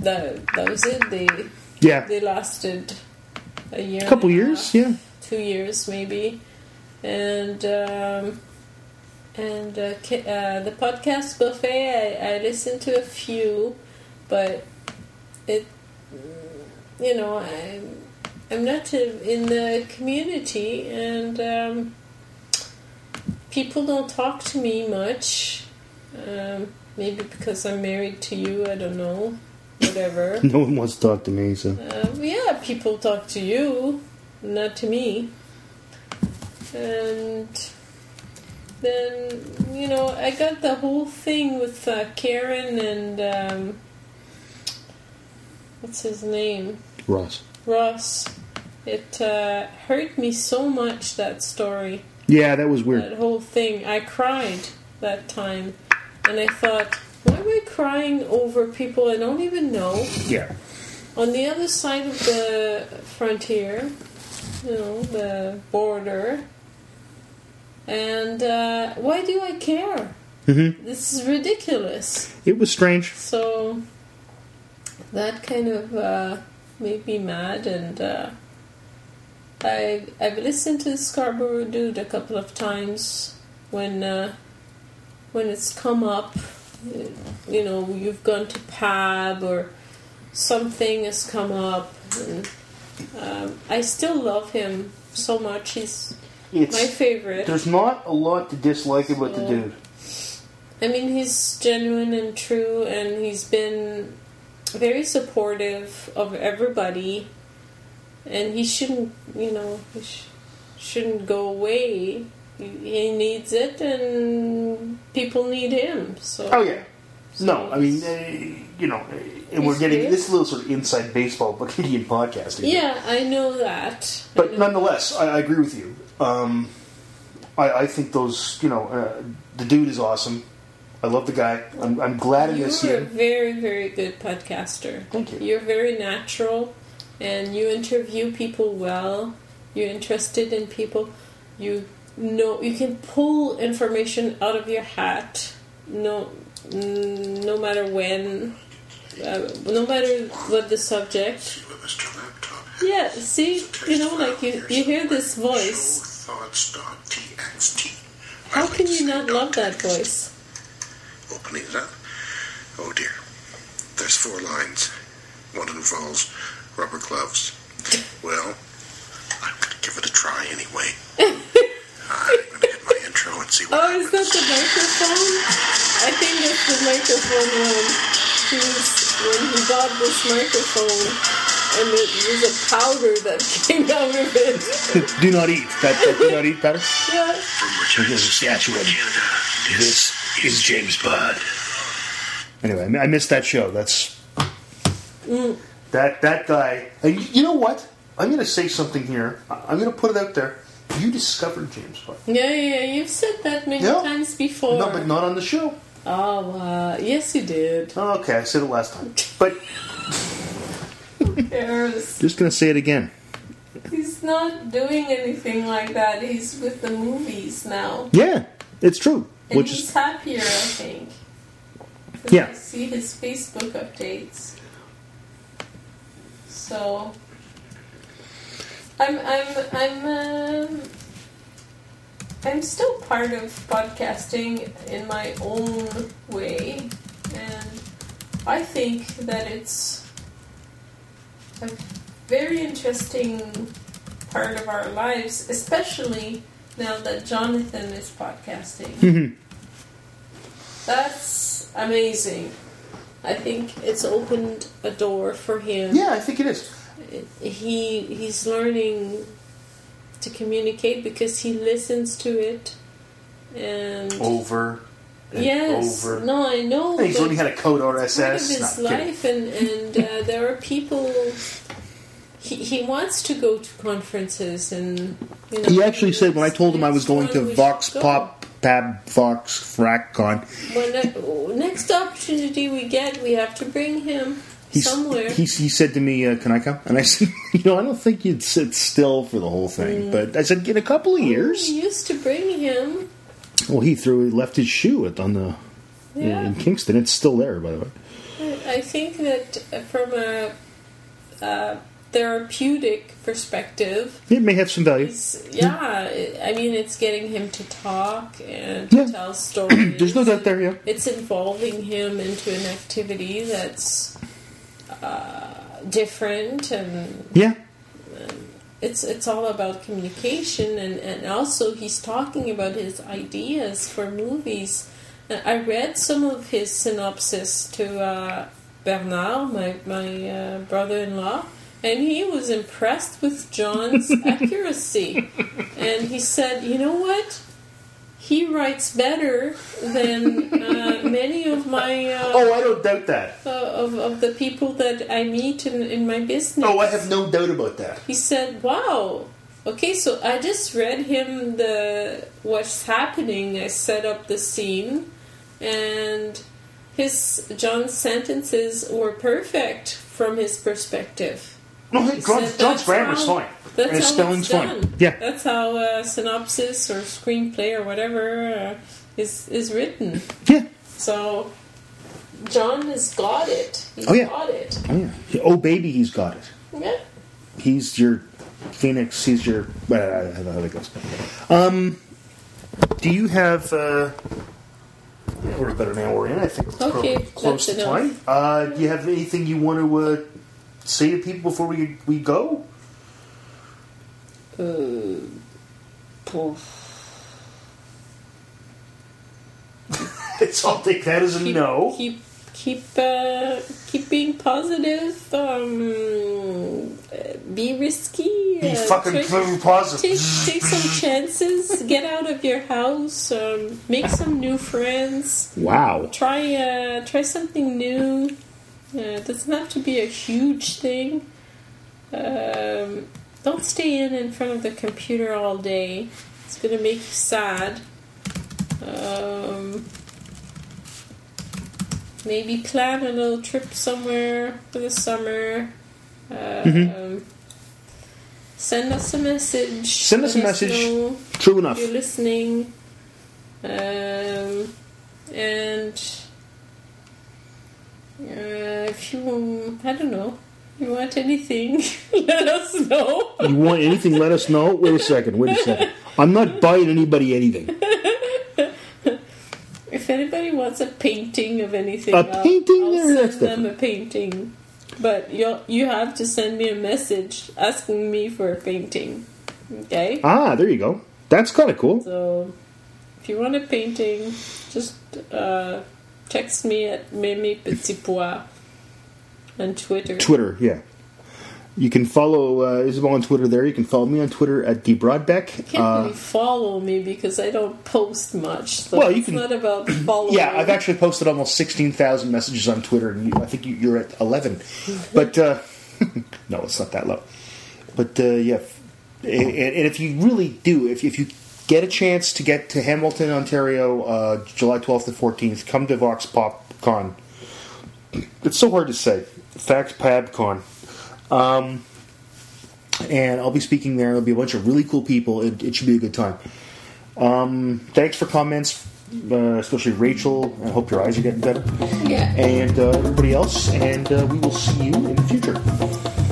that, that was it. They... Yeah. They lasted a year. A couple years, half, yeah. Two years, maybe. And um, and uh, uh, the podcast buffet, I, I listened to a few, but it, you know, I, I'm not in the community, and um, people don't talk to me much. Um, maybe because I'm married to you, I don't know. Whatever. No one wants to talk to me, so... Uh, yeah, people talk to you, not to me. And then, you know, I got the whole thing with uh, Karen and... Um, what's his name? Ross. Ross. It uh, hurt me so much, that story. Yeah, that was weird. That whole thing. I cried that time. And I thought... Why am I crying over people I don't even know? Yeah. On the other side of the frontier, you know, the border. And uh, why do I care? Mm-hmm. This is ridiculous. It was strange. So that kind of uh, made me mad. And uh, I, I've listened to Scarborough Dude a couple of times when uh, when it's come up. You know, you've gone to P A B or something has come up. And, um, I still love him so much. He's it's, my favorite. There's not a lot to dislike about so, the dude. I mean, he's genuine and true, and he's been very supportive of everybody. And he shouldn't, you know, he sh- shouldn't go away. He needs it, and people need him. So. Oh, yeah. So no, I mean, uh, you know, and we're getting this little sort of inside baseball, but Canadian podcasting. Yeah, I know that. But I know nonetheless, that. I, I agree with you. Um, I, I think those, you know, uh, the dude is awesome. I love the guy. I'm, I'm glad I missed him. You're a very, very good podcaster. Thank you. You're very natural, and you interview people well. You're interested in people. You... No, you can pull information out of your hat. No, no matter when, uh, no matter what the subject. Yeah, see, you know, like you, you hear this voice. How can you not love that voice? Opening it up. Oh dear, there's four lines. One involves rubber gloves. Well, I'm gonna give it a try anyway. I'm going to hit my intro and see what Oh, happens. Is that the microphone? I think that's the microphone when he, was, when he got this microphone and it was a powder that came out of it. Do not eat. That, that do not eat powder? Yeah. From Regina, Saskatchewan. This is James Bond. Anyway, I missed that show. That's... Mm. That, that guy... And you know what? I'm going to say something here. I'm going to put it out there. You discovered James Park. Yeah, yeah, you've said that many yeah. times before. No, but not on the show. Oh, uh, yes, you did. Oh, okay, I said it last time. But. Just going to say it again. He's not doing anything like that. He's with the movies now. Yeah, it's true. And which he's is... happier, I think. Yeah. I see his Facebook updates. So. I'm I'm I'm um, I'm still part of podcasting in my own way, and I think that it's a very interesting part of our lives, especially now that Jonathan is podcasting. Mm-hmm. That's amazing. I think it's opened a door for him. Yeah, I think it is. He he's learning to communicate because he listens to it and over. And yes. Over. No, I know. He's only had a code R S S. Part of his life, kidding. and, and uh, there are people. He, he wants to go to conferences, and you know, he actually said when I told him I was going to Vox Pop Pab Vox Frac Con. When, next opportunity we get, we have to bring him. He's, Somewhere. He, he said to me, uh, can I come? And I said, you know, I don't think you'd sit still for the whole thing. Mm. But I said, in a couple of oh, years. We used to bring him. Well, he threw, he left his shoe at, on the yeah. in, in Kingston. It's still there, by the way. I think that from a uh, therapeutic perspective, it may have some value. Yeah, yeah, I mean, it's getting him to talk and to yeah. tell stories. There's no doubt there, yeah. It's involving him into an activity that's... Uh, different and yeah, and it's it's all about communication and, and also he's talking about his ideas for movies. I read some of his synopsis to uh, Bernard, my my uh, brother-in-law, and he was impressed with John's accuracy. And he said, you know what? He writes better than uh, many of my... Uh, oh, I don't doubt that. Uh, of, of the people that I meet in, in my business. Oh, I have no doubt about that. He said, wow. Okay, so I just read him the what's happening. I set up the scene. And his John's sentences were perfect from his perspective. No, he John's, John's grammar's fine. That's and how spelling's it's done. Fun. Yeah. That's how uh, synopsis or screenplay or whatever uh, is is written. Yeah. So John has got it. He's oh, yeah. got it. Oh, yeah. Oh, baby, he's got it. Yeah. He's your Phoenix. He's your... Uh, I don't know how that goes. Um, do you have... Uh, yeah, we're about an hour in. I think it's okay, close to time. Uh, do you have anything you want to uh, say to people before we we go? Uh, so I'll take that as a keep, no. Keep keep uh, keep being positive. Um, be risky. Be uh, fucking try, positive. Take, take some chances. Get out of your house. Um, make some new friends. Wow. Try uh, try something new. Uh, it doesn't have to be a huge thing. Um. Don't stay in in front of the computer all day. It's going to make you sad. Um, maybe plan a little trip somewhere for the summer. Uh, mm-hmm. Send us a message. Send us a message. True enough. You're listening. Um, and uh, if you, I don't know. You want anything? Let us know. You want anything? Let us know. Wait a second. Wait a second. I'm not buying anybody anything. If anybody wants a painting of anything, a I'll, painting, I'll send that's them different. A painting. But you you have to send me a message asking me for a painting. Okay. Ah, there you go. That's kind of cool. So, if you want a painting, just uh, text me at Mimi Petit Pois. On Twitter. Twitter, yeah. You can follow uh, Isabel on Twitter there. You can follow me on Twitter at dbroadbeck. You can't uh, really follow me because I don't post much. So well, you it's can, not about following. Yeah, I've actually posted almost sixteen thousand messages on Twitter, and you, I think you, you're at eleven. But, uh, no, it's not that low. But, uh, yeah. And, and if you really do, if, if you get a chance to get to Hamilton, Ontario, uh, July twelfth to fourteenth, come to Vox Pop Con. It's so hard to say. Facts PabCon. Um, and I'll be speaking there. There'll be a bunch of really cool people. It, it should be a good time. Um, thanks for comments, uh, especially Rachel. I hope your eyes are getting better. Yeah. And uh, everybody else. And uh, we will see you in the future.